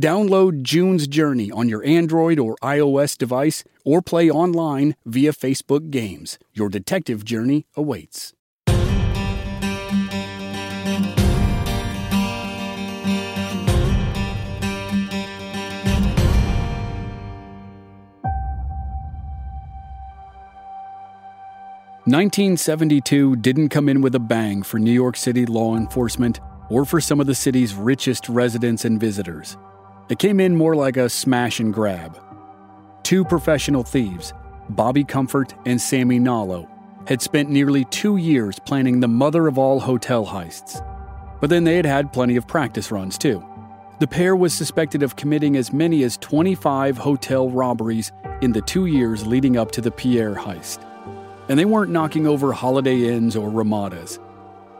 Download June's Journey on your Android or iOS device or play online via Facebook Games. Your detective journey awaits. "1972 didn't come in with a bang for New York City law enforcement or for some of the city's richest residents and visitors. It came in more like a smash and grab. Two professional thieves, Bobby Comfort and Sammy Nalo, had spent nearly 2 years planning the mother of all hotel heists. But then they had had plenty of practice runs, too. The pair was suspected of committing as many as 25 hotel robberies in the 2 years leading up to the Pierre heist. And they weren't knocking over Holiday Inns or Ramadas.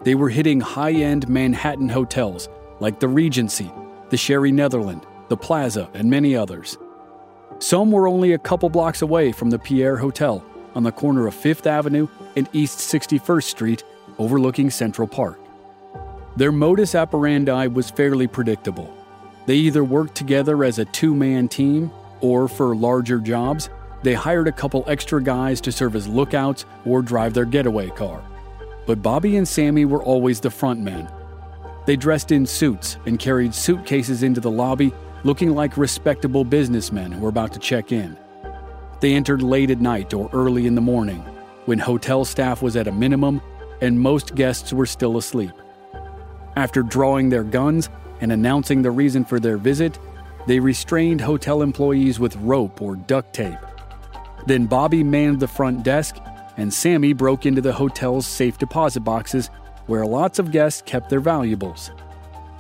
They were hitting high-end Manhattan hotels like the Regency, the Sherry Netherland, the Plaza, and many others. Some were only a couple blocks away from the Pierre Hotel on the corner of Fifth Avenue and East 61st Street overlooking Central Park. Their modus operandi was fairly predictable. They either worked together as a two-man team or, for larger jobs, they hired a couple extra guys to serve as lookouts or drive their getaway car. But Bobby and Sammy were always the front men. They dressed in suits and carried suitcases into the lobby, looking like respectable businessmen who were about to check in. They entered late at night or early in the morning, when hotel staff was at a minimum and most guests were still asleep. After drawing their guns and announcing the reason for their visit, they restrained hotel employees with rope or duct tape. Then Bobby manned the front desk, and Sammy broke into the hotel's safe deposit boxes, where lots of guests kept their valuables.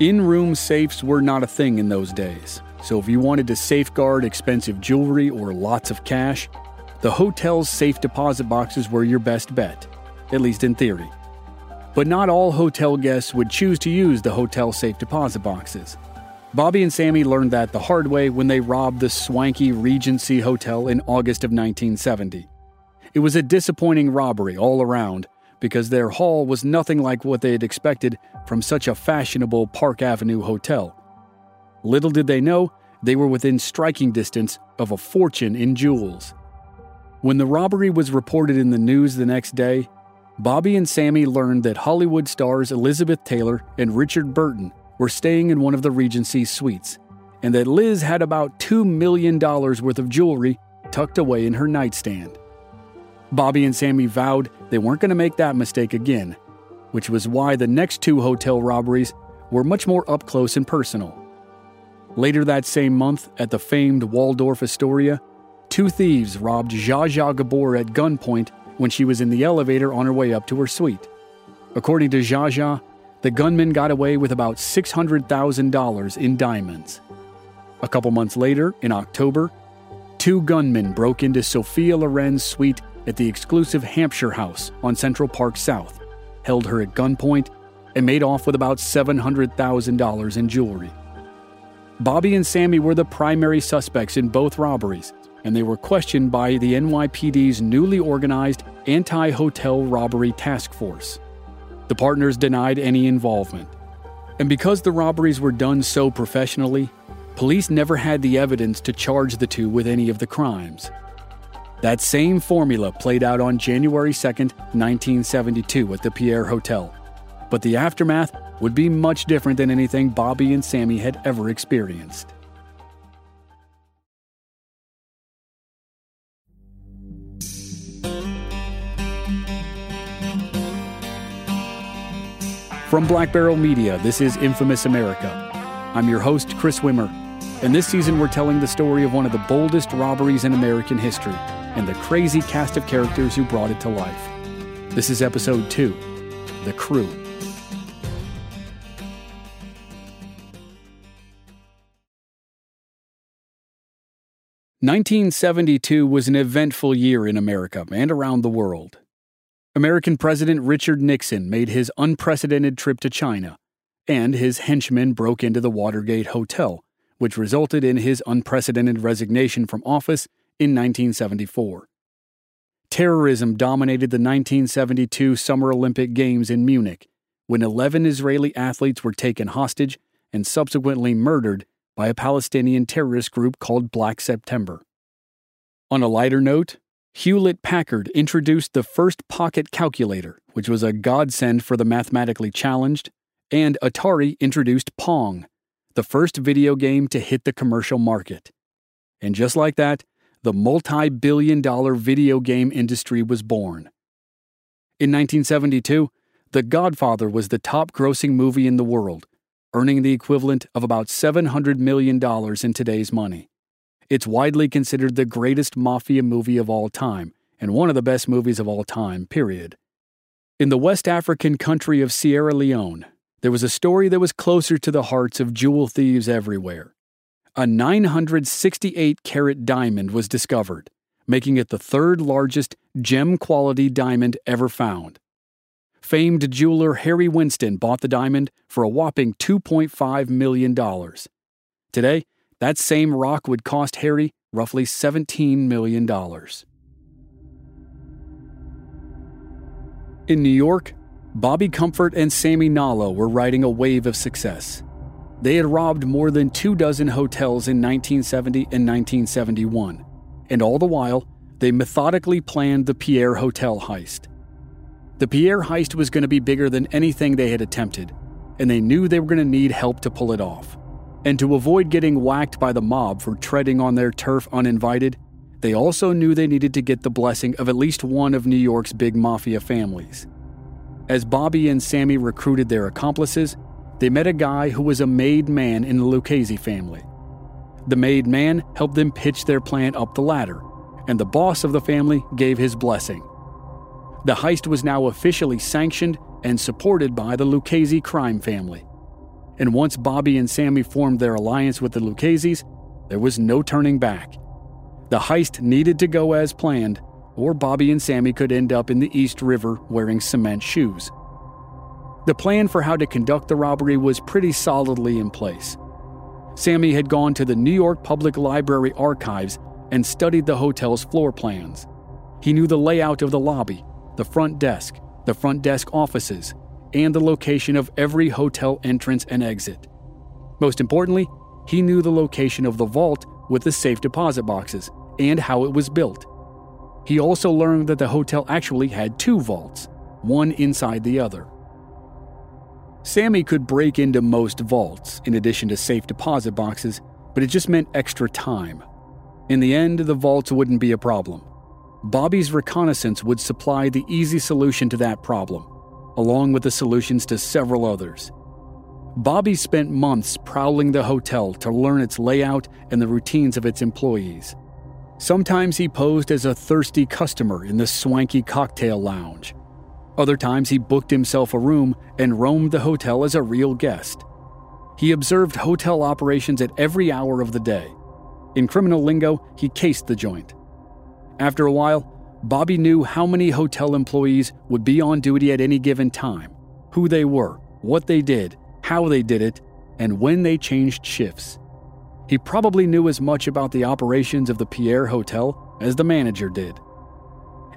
In-room safes were not a thing in those days, so if you wanted to safeguard expensive jewelry or lots of cash, the hotel's safe deposit boxes were your best bet, at least in theory. But not all hotel guests would choose to use the hotel safe deposit boxes. Bobby and Sammy learned that the hard way when they robbed the swanky Regency Hotel in August of 1970. It was a disappointing robbery all around, because their haul was nothing like what they had expected from such a fashionable Park Avenue hotel. Little did they know, they were within striking distance of a fortune in jewels. When the robbery was reported in the news the next day, Bobby and Sammy learned that Hollywood stars Elizabeth Taylor and Richard Burton were staying in one of the Regency suites, and that Liz had about $2 million worth of jewelry tucked away in her nightstand. Bobby and Sammy vowed they weren't going to make that mistake again, which was why the next two hotel robberies were much more up close and personal. Later that same month, at the famed Waldorf Astoria, two thieves robbed Zsa Zsa Gabor at gunpoint when she was in the elevator on her way up to her suite. According to Zsa Zsa, the gunmen got away with about $600,000 in diamonds. A couple months later, in October, two gunmen broke into Sophia Loren's suite at the exclusive Hampshire House on Central Park South, held her at gunpoint, and made off with about $700,000 in jewelry. Bobby and Sammy were the primary suspects in both robberies, and they were questioned by the NYPD's newly organized Anti-Hotel Robbery Task Force. The partners denied any involvement. And because the robberies were done so professionally, police never had the evidence to charge the two with any of the crimes. That same formula played out on January 2nd, 1972 at the Pierre Hotel. But the aftermath would be much different than anything Bobby and Sammy had ever experienced. From Black Barrel Media, this is Infamous America. I'm your host, Chris Wimmer, and this season we're telling the story of one of the boldest robberies in American history and the crazy cast of characters who brought it to life. This is Episode 2, The Crew. '72 was an eventful year in America and around the world. American President Richard Nixon made his unprecedented trip to China, and his henchmen broke into the Watergate Hotel, which resulted in his unprecedented resignation from office in 1974. Terrorism dominated the 1972 Summer Olympic Games in Munich, when 11 Israeli athletes were taken hostage and subsequently murdered by a Palestinian terrorist group called Black September. On a lighter note, Hewlett-Packard introduced the first pocket calculator, which was a godsend for the mathematically challenged, and Atari introduced Pong, the first video game to hit the commercial market. And just like that, the multi-billion-dollar video game industry was born. In 1972, The Godfather was the top-grossing movie in the world, earning the equivalent of about $700 million in today's money. It's widely considered the greatest mafia movie of all time, and one of the best movies of all time, period. In the West African country of Sierra Leone, there was a story that was closer to the hearts of jewel thieves everywhere. A 968-carat diamond was discovered, making it the third largest gem-quality diamond ever found. Famed jeweler Harry Winston bought the diamond for a whopping $2.5 million. Today, that same rock would cost Harry roughly $17 million. In New York, Bobby Comfort and Sammy Nalo were riding a wave of success. They had robbed more than 24 hotels in 1970 and 1971, and all the while, they methodically planned the Pierre Hotel heist. The Pierre heist was going to be bigger than anything they had attempted, and they knew they were going to need help to pull it off. And to avoid getting whacked by the mob for treading on their turf uninvited, they also knew they needed to get the blessing of at least one of New York's big mafia families. As Bobby and Sammy recruited their accomplices, they met a guy who was a made man in the Lucchese family. The made man helped them pitch their plan up the ladder, and the boss of the family gave his blessing. The heist was now officially sanctioned and supported by the Lucchese crime family. And once Bobby and Sammy formed their alliance with the Luccheses, there was no turning back. The heist needed to go as planned, or Bobby and Sammy could end up in the East River wearing cement shoes. The plan for how to conduct the robbery was pretty solidly in place. Sammy had gone to the New York Public Library archives and studied the hotel's floor plans. He knew the layout of the lobby, the front desk offices, and the location of every hotel entrance and exit. Most importantly, he knew the location of the vault with the safe deposit boxes and how it was built. He also learned that the hotel actually had two vaults, one inside the other. Sammy could break into most vaults, in addition to safe deposit boxes, but it just meant extra time. In the end, the vaults wouldn't be a problem. Bobby's reconnaissance would supply the easy solution to that problem, along with the solutions to several others. Bobby spent months prowling the hotel to learn its layout and the routines of its employees. Sometimes he posed as a thirsty customer in the swanky cocktail lounge. Other times he booked himself a room and roamed the hotel as a real guest. He observed hotel operations at every hour of the day. In criminal lingo, he cased the joint. After a while, Bobby knew how many hotel employees would be on duty at any given time, who they were, what they did, how they did it, and when they changed shifts. He probably knew as much about the operations of the Pierre Hotel as the manager did.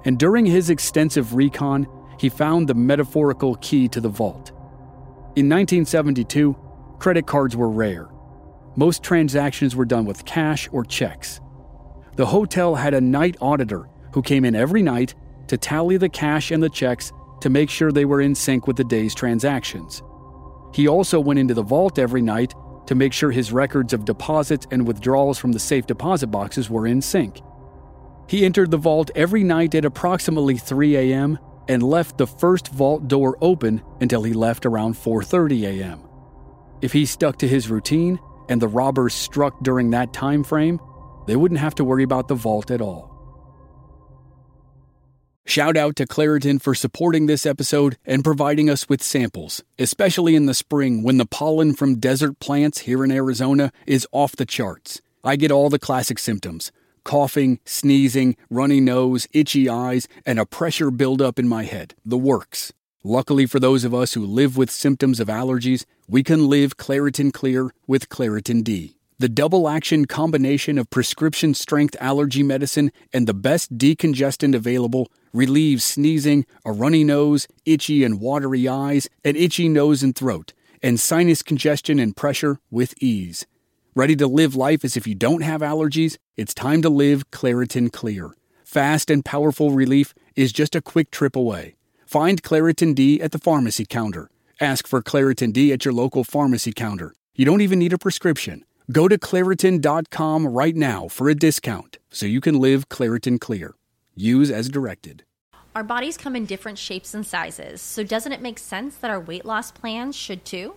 And during his extensive recon, he found the metaphorical key to the vault. In 1972, credit cards were rare. Most transactions were done with cash or checks. The hotel had a night auditor who came in every night to tally the cash and the checks to make sure they were in sync with the day's transactions. He also went into the vault every night to make sure his records of deposits and withdrawals from the safe deposit boxes were in sync. He entered the vault every night at approximately 3 a.m. and left the first vault door open until he left around 4:30 a.m. If he stuck to his routine and the robbers struck during that time frame, they wouldn't have to worry about the vault at all. Shout out to Claritin for supporting this episode and providing us with samples, especially in the spring when the pollen from desert plants here in Arizona is off the charts. I get all the classic symptoms: coughing, sneezing, runny nose, itchy eyes, and a pressure buildup in my head. The works. Luckily for those of us who live with symptoms of allergies, we can live Claritin Clear with Claritin D. The double-action combination of prescription-strength allergy medicine and the best decongestant available relieves sneezing, a runny nose, itchy and watery eyes, an itchy nose and throat, and sinus congestion and pressure with ease. Ready to live life as if you don't have allergies? It's time to live Claritin Clear. Fast and powerful relief is just a quick trip away. Find Claritin D at the pharmacy counter. Ask for Claritin D at your local pharmacy counter. You don't even need a prescription. Go to Claritin.com right now for a discount so you can live Claritin Clear. Use as directed. Our bodies come in different shapes and sizes, so doesn't it make sense that our weight loss plans should too?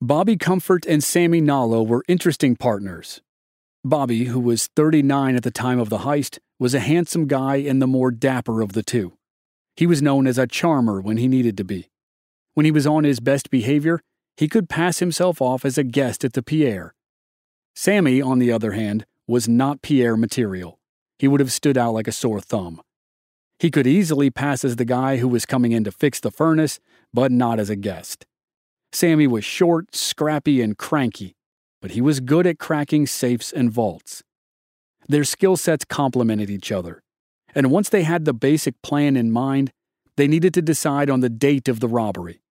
Bobby Comfort and Sammy Nalo were interesting partners. Bobby, who was 39 at the time of the heist, was a handsome guy and the more dapper of the two. He was known as a charmer when he needed to be. When he was on his best behavior, he could pass himself off as a guest at the Pierre. Sammy, on the other hand, was not Pierre material. He would have stood out like a sore thumb. He could easily pass as the guy who was coming in to fix the furnace, but not as a guest. Sammy was short, scrappy, and cranky, but he was good at cracking safes and vaults. Their skill sets complemented each other, and once they had the basic plan in mind, they needed to decide on the date of the robbery.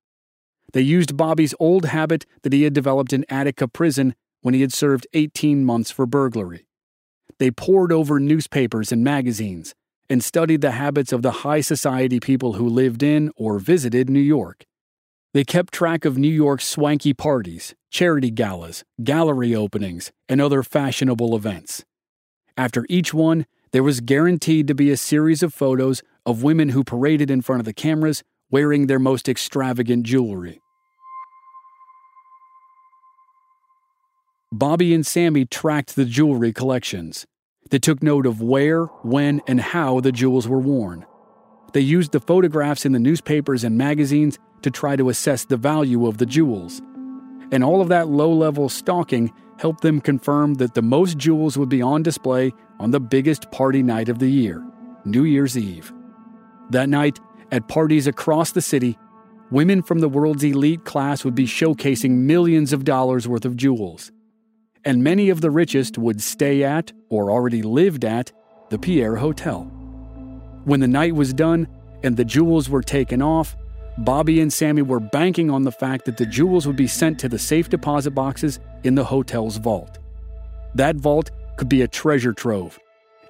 They used Bobby's old habit that he had developed in Attica prison when he had served 18 months for burglary. They pored over newspapers and magazines and studied the habits of the high society people who lived in or visited New York. They kept track of New York's swanky parties, charity galas, gallery openings, and other fashionable events. After each one, there was guaranteed to be a series of photos of women who paraded in front of the cameras wearing their most extravagant jewelry. Bobby and Sammy tracked the jewelry collections. They took note of where, when, and how the jewels were worn. They used the photographs in the newspapers and magazines to try to assess the value of the jewels. And all of that low-level stalking helped them confirm that the most jewels would be on display on the biggest party night of the year, New Year's Eve. That night, at parties across the city, women from the world's elite class would be showcasing millions of dollars worth of jewels. And many of the richest would stay at, or already lived at, the Pierre Hotel. When the night was done and the jewels were taken off, Bobby and Sammy were banking on the fact that the jewels would be sent to the safe deposit boxes in the hotel's vault. That vault could be a treasure trove,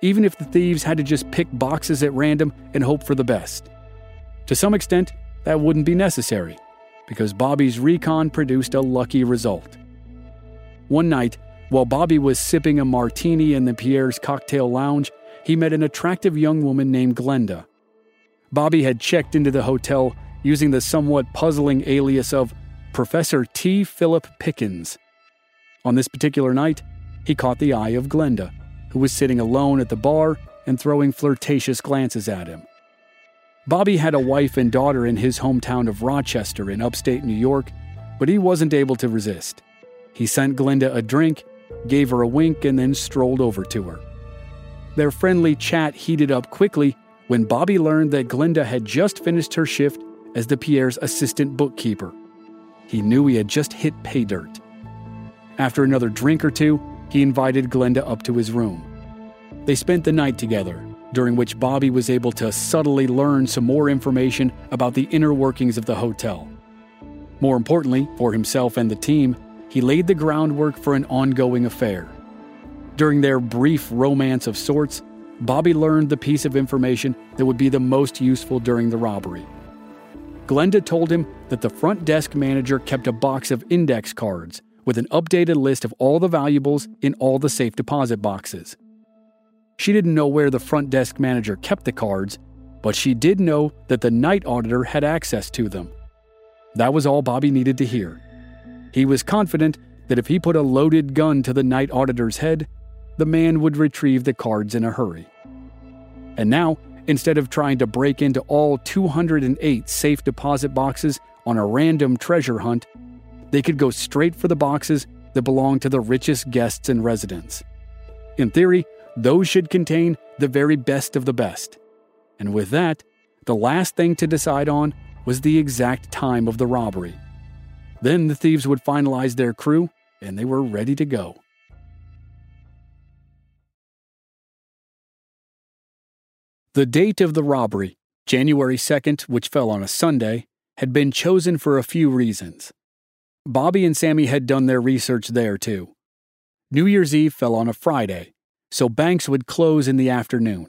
even if the thieves had to just pick boxes at random and hope for the best. To some extent, that wouldn't be necessary, because Bobby's recon produced a lucky result. One night, while Bobby was sipping a martini in the Pierre's cocktail lounge, he met an attractive young woman named Glenda. Bobby had checked into the hotel using the somewhat puzzling alias of Professor T. Philip Pickens. On this particular night, he caught the eye of Glenda, who was sitting alone at the bar and throwing flirtatious glances at him. Bobby had a wife and daughter in his hometown of Rochester in upstate New York, but he wasn't able to resist. He sent Glenda a drink, gave her a wink, and then strolled over to her. Their friendly chat heated up quickly when Bobby learned that Glenda had just finished her shift as the Pierre's assistant bookkeeper. He knew he had just hit pay dirt. After another drink or two, he invited Glenda up to his room. They spent the night together, during which Bobby was able to subtly learn some more information about the inner workings of the hotel. More importantly, for himself and the team, he laid the groundwork for an ongoing affair. During their brief romance of sorts, Bobby learned the piece of information that would be the most useful during the robbery. Glenda told him that the front desk manager kept a box of index cards with an updated list of all the valuables in all the safe deposit boxes. She didn't know where the front desk manager kept the cards, but she did know that the night auditor had access to them. That was all Bobby needed to hear. He was confident that if he put a loaded gun to the night auditor's head, the man would retrieve the cards in a hurry. And now, instead of trying to break into all 208 safe deposit boxes on a random treasure hunt, they could go straight for the boxes that belonged to the richest guests and residents. In theory, those should contain the very best of the best. And with that, the last thing to decide on was the exact time of the robbery. Then the thieves would finalize their crew, and they were ready to go. The date of the robbery, January 2nd, which fell on a Sunday, had been chosen for a few reasons. Bobby and Sammy had done their research there, too. New Year's Eve fell on a Friday, so banks would close in the afternoon.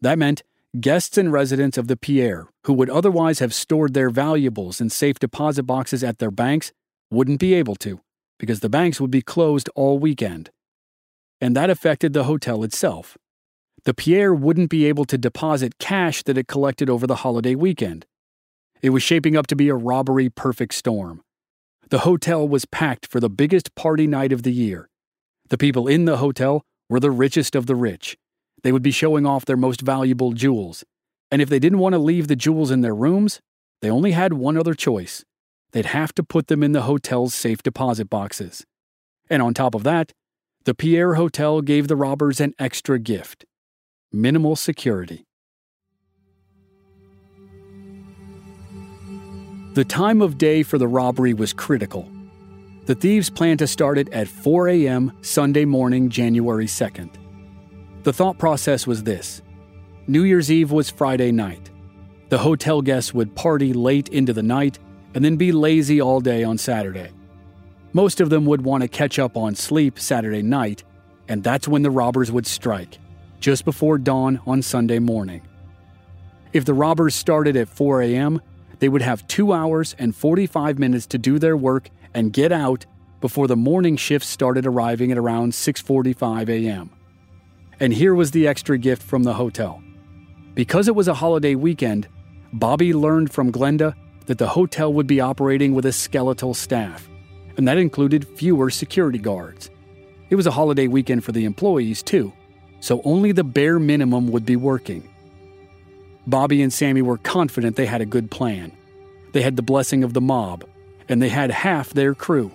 That meant guests and residents of the Pierre, who would otherwise have stored their valuables in safe deposit boxes at their banks, wouldn't be able to, because the banks would be closed all weekend. And that affected the hotel itself. The Pierre wouldn't be able to deposit cash that it collected over the holiday weekend. It was shaping up to be a robbery perfect storm. The hotel was packed for the biggest party night of the year. The people in the hotel were the richest of the rich. They would be showing off their most valuable jewels. And if they didn't want to leave the jewels in their rooms, they only had one other choice. They'd have to put them in the hotel's safe deposit boxes. And on top of that, the Pierre Hotel gave the robbers an extra gift: minimal security. The time of day for the robbery was critical. The thieves planned to start it at 4 a.m. Sunday morning, January 2nd. The thought process was this: New Year's Eve was Friday night. The hotel guests would party late into the night and then be lazy all day on Saturday. Most of them would want to catch up on sleep Saturday night, and that's when the robbers would strike, just before dawn on Sunday morning. If the robbers started at 4 a.m., they would have 2 hours and 45 minutes to do their work and get out before the morning shifts started arriving at around 6:45 a.m. And here was the extra gift from the hotel. Because it was a holiday weekend, Bobby learned from Glenda that the hotel would be operating with a skeletal staff, and that included fewer security guards. It was a holiday weekend for the employees, too, so only the bare minimum would be working. Bobby and Sammy were confident they had a good plan. They had the blessing of the mob, and they had half their crew.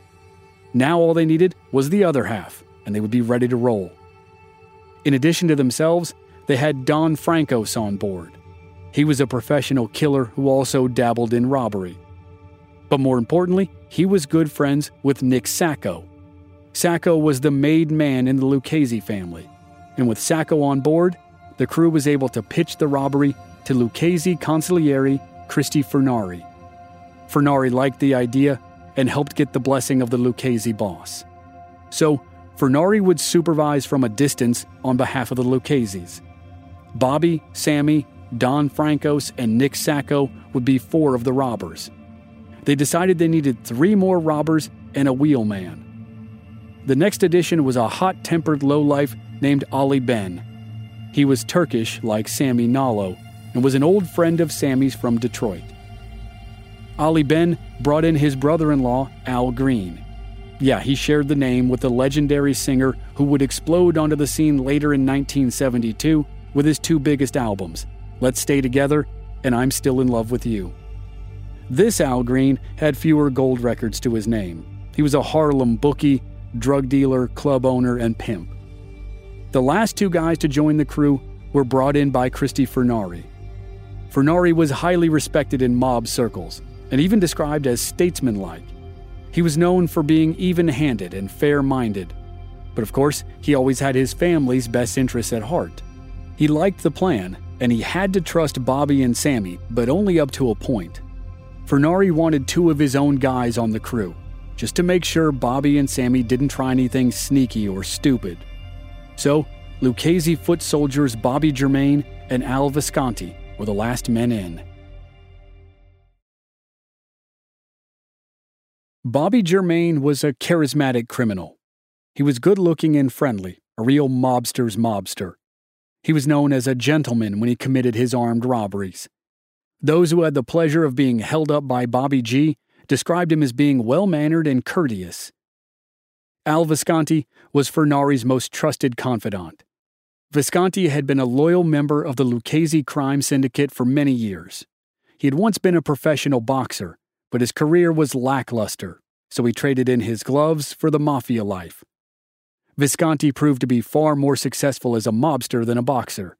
Now all they needed was the other half, and they would be ready to roll. In addition to themselves, they had Don Frankos on board. He was a professional killer who also dabbled in robbery. But more importantly, he was good friends with Nick Sacco. Sacco was the made man in the Lucchese family. And with Sacco on board, the crew was able to pitch the robbery to Lucchese consigliere Christy Furnari. Furnari liked the idea and helped get the blessing of the Lucchese boss. So, Furnari would supervise from a distance on behalf of the Luccheses. Bobby, Sammy, Don Frankos, and Nick Sacco would be four of the robbers. They decided they needed three more robbers and a wheelman. The next addition was a hot-tempered lowlife named Ali Ben. He was Turkish, like Sammy Nalo, and was an old friend of Sammy's from Detroit. Ali Ben brought in his brother-in-law, Al Green. Yeah, he shared the name with the legendary singer who would explode onto the scene later in 1972 with his two biggest albums, Let's Stay Together and I'm Still in Love with You. This Al Green had fewer gold records to his name. He was a Harlem bookie, drug dealer, club owner, and pimp. The last two guys to join the crew were brought in by Christy Furnari. Furnari was highly respected in mob circles and even described as statesmanlike. He was known for being even-handed and fair-minded. But of course, he always had his family's best interests at heart. He liked the plan, and he had to trust Bobby and Sammy, but only up to a point. Furnari wanted two of his own guys on the crew, just to make sure Bobby and Sammy didn't try anything sneaky or stupid. So, Lucchese foot soldiers Bobby Germain and Al Visconti were the last men in. Bobby Germain was a charismatic criminal. He was good-looking and friendly, a real mobster's mobster. He was known as a gentleman when he committed his armed robberies. Those who had the pleasure of being held up by Bobby G described him as being well-mannered and courteous. Al Visconti was Furnari's most trusted confidant. Visconti had been a loyal member of the Lucchese crime syndicate for many years. He had once been a professional boxer, but his career was lackluster, so he traded in his gloves for the mafia life. Visconti proved to be far more successful as a mobster than a boxer.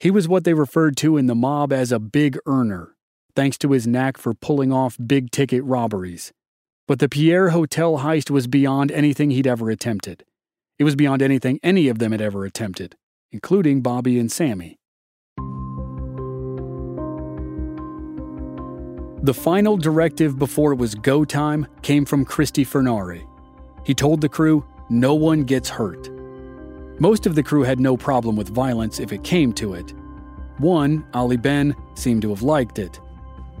He was what they referred to in the mob as a big earner, thanks to his knack for pulling off big-ticket robberies. But the Pierre Hotel heist was beyond anything he'd ever attempted. It was beyond anything any of them had ever attempted, including Bobby and Sammy. The final directive before it was go time came from Christy Furnari. He told the crew, no one gets hurt. Most of the crew had no problem with violence if it came to it. One, Ali Ben, seemed to have liked it.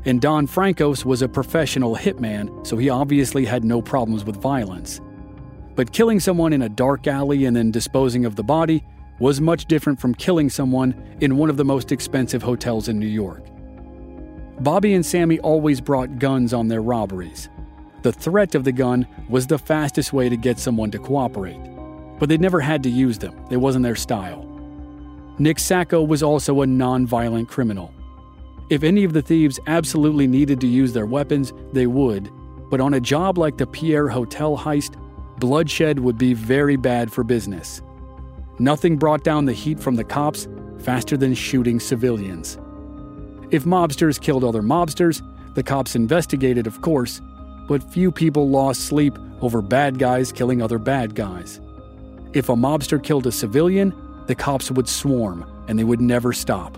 And Don Frankos was a professional hitman, so he obviously had no problems with violence. But killing someone in a dark alley and then disposing of the body was much different from killing someone in one of the most expensive hotels in New York. Bobby and Sammy always brought guns on their robberies. The threat of the gun was the fastest way to get someone to cooperate, but they never had to use them. It wasn't their style. Nick Sacco was also a non-violent criminal. If any of the thieves absolutely needed to use their weapons, they would, but on a job like the Pierre Hotel heist, bloodshed would be very bad for business. Nothing brought down the heat from the cops faster than shooting civilians. If mobsters killed other mobsters, the cops investigated, of course, but few people lost sleep over bad guys killing other bad guys. If a mobster killed a civilian, the cops would swarm, and they would never stop.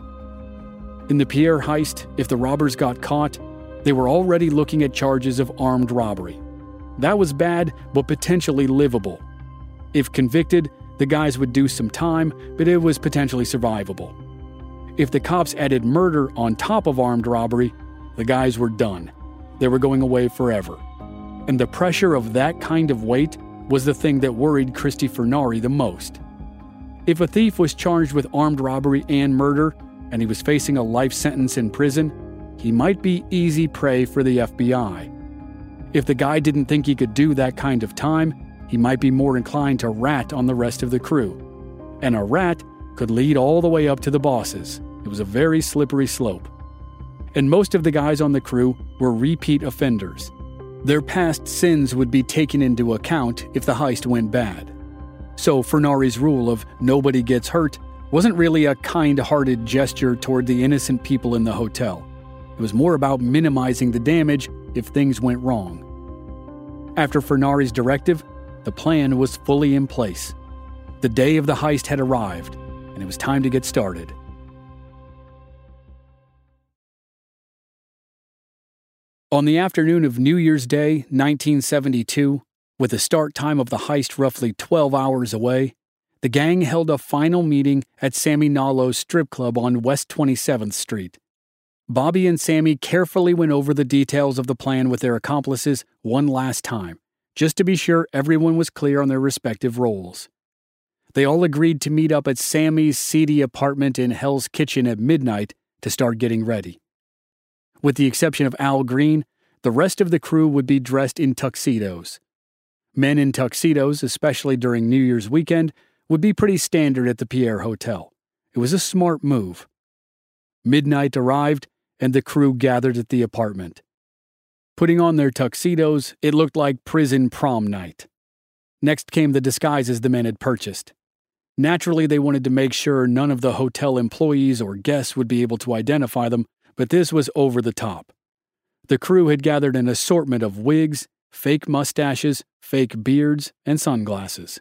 In the Pierre heist, if the robbers got caught, they were already looking at charges of armed robbery. That was bad, but potentially livable. If convicted, the guys would do some time, but it was potentially survivable. If the cops added murder on top of armed robbery, the guys were done. They were going away forever. And the pressure of that kind of weight was the thing that worried Christy Furnari the most. If a thief was charged with armed robbery and murder, and he was facing a life sentence in prison, he might be easy prey for the FBI. If the guy didn't think he could do that kind of time, he might be more inclined to rat on the rest of the crew. And a rat could lead all the way up to the bosses. It was a very slippery slope. And most of the guys on the crew were repeat offenders. Their past sins would be taken into account if the heist went bad. So Furnari's rule of nobody gets hurt wasn't really a kind-hearted gesture toward the innocent people in the hotel. It was more about minimizing the damage if things went wrong. After Furnari's directive, the plan was fully in place. The day of the heist had arrived, and it was time to get started. On the afternoon of New Year's Day, 1972, with the start time of the heist roughly 12 hours away, the gang held a final meeting at Sammy Nalo's strip club on West 27th Street. Bobby and Sammy carefully went over the details of the plan with their accomplices one last time, just to be sure everyone was clear on their respective roles. They all agreed to meet up at Sammy's seedy apartment in Hell's Kitchen at midnight to start getting ready. With the exception of Al Green, the rest of the crew would be dressed in tuxedos. Men in tuxedos, especially during New Year's weekend, would be pretty standard at the Pierre Hotel. It was a smart move. Midnight arrived, and the crew gathered at the apartment. Putting on their tuxedos, it looked like prison prom night. Next came the disguises the men had purchased. Naturally, they wanted to make sure none of the hotel employees or guests would be able to identify them, but this was over the top. The crew had gathered an assortment of wigs, fake mustaches, fake beards, and sunglasses.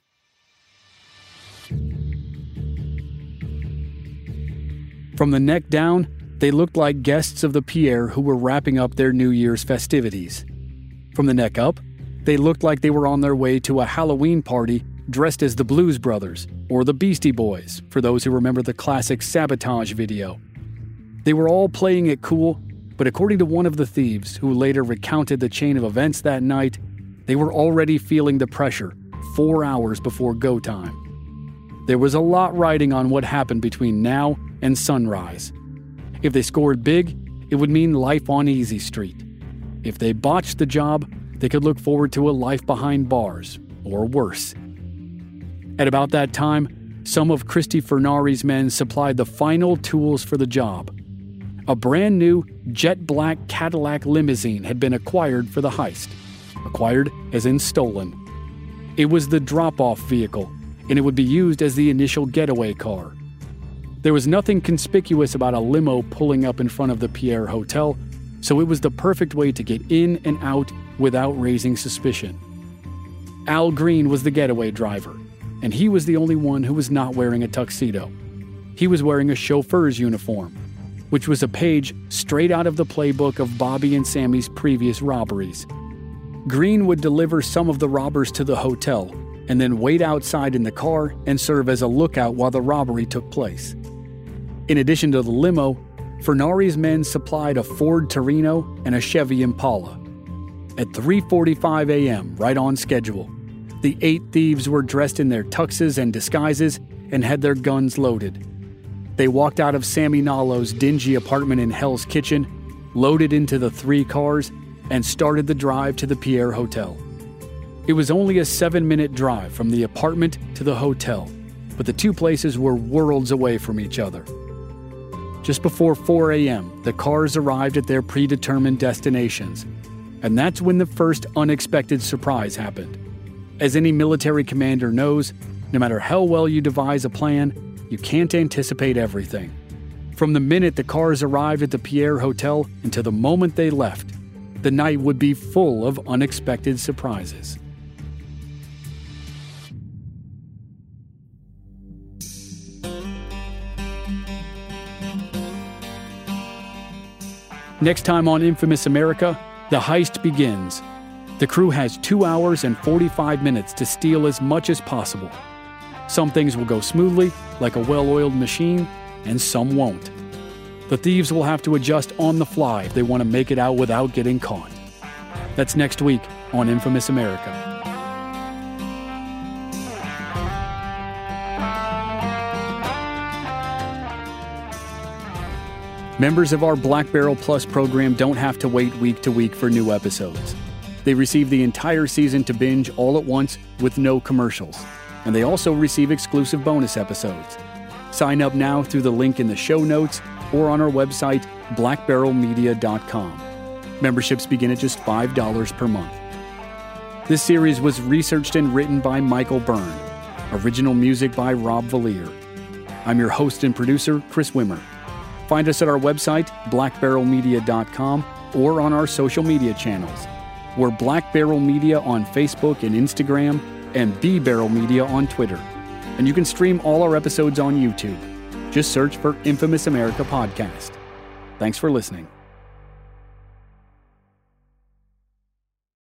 From the neck down, they looked like guests of the Pierre who were wrapping up their New Year's festivities. From the neck up, they looked like they were on their way to a Halloween party dressed as the Blues Brothers or the Beastie Boys, for those who remember the classic Sabotage video. They were all playing it cool, but according to one of the thieves, who later recounted the chain of events that night, they were already feeling the pressure 4 hours before go time. There was a lot riding on what happened between now and sunrise. If they scored big, it would mean life on Easy Street. If they botched the job, they could look forward to a life behind bars, or worse. At about that time, some of Christy Furnari's men supplied the final tools for the job. A brand new jet black Cadillac limousine had been acquired for the heist. Acquired as in stolen. It was the drop-off vehicle, and it would be used as the initial getaway car. There was nothing conspicuous about a limo pulling up in front of the Pierre Hotel, so it was the perfect way to get in and out without raising suspicion. Al Green was the getaway driver, and he was the only one who was not wearing a tuxedo. He was wearing a chauffeur's uniform, which was a page straight out of the playbook of Bobby and Sammy's previous robberies. Green would deliver some of the robbers to the hotel, and then wait outside in the car and serve as a lookout while the robbery took place. In addition to the limo, Furnari's men supplied a Ford Torino and a Chevy Impala. At 3:45 a.m., right on schedule, the 8 thieves were dressed in their tuxes and disguises and had their guns loaded. They walked out of Sammy Nalo's dingy apartment in Hell's Kitchen, loaded into the 3 cars, and started the drive to the Pierre Hotel. It was only a 7-minute drive from the apartment to the hotel, but the 2 places were worlds away from each other. Just before 4 a.m., the cars arrived at their predetermined destinations, and that's when the first unexpected surprise happened. As any military commander knows, no matter how well you devise a plan, you can't anticipate everything. From the minute the cars arrived at the Pierre Hotel until the moment they left, the night would be full of unexpected surprises. Next time on Infamous America, the heist begins. The crew has 2 hours and 45 minutes to steal as much as possible. Some things will go smoothly, like a well-oiled machine, and some won't. The thieves will have to adjust on the fly if they want to make it out without getting caught. That's next week on Infamous America. Members of our Black Barrel Plus program don't have to wait week to week for new episodes. They receive the entire season to binge all at once with no commercials. And they also receive exclusive bonus episodes. Sign up now through the link in the show notes or on our website, blackbarrelmedia.com. Memberships begin at just $5 per month. This series was researched and written by Michael Byrne. Original music by Rob Valier. I'm your host and producer, Chris Wimmer. Find us at our website, blackbarrelmedia.com, or on our social media channels. We're Black Barrel Media on Facebook and Instagram, and B Barrel Media on Twitter. And you can stream all our episodes on YouTube. Just search for Infamous America Podcast. Thanks for listening.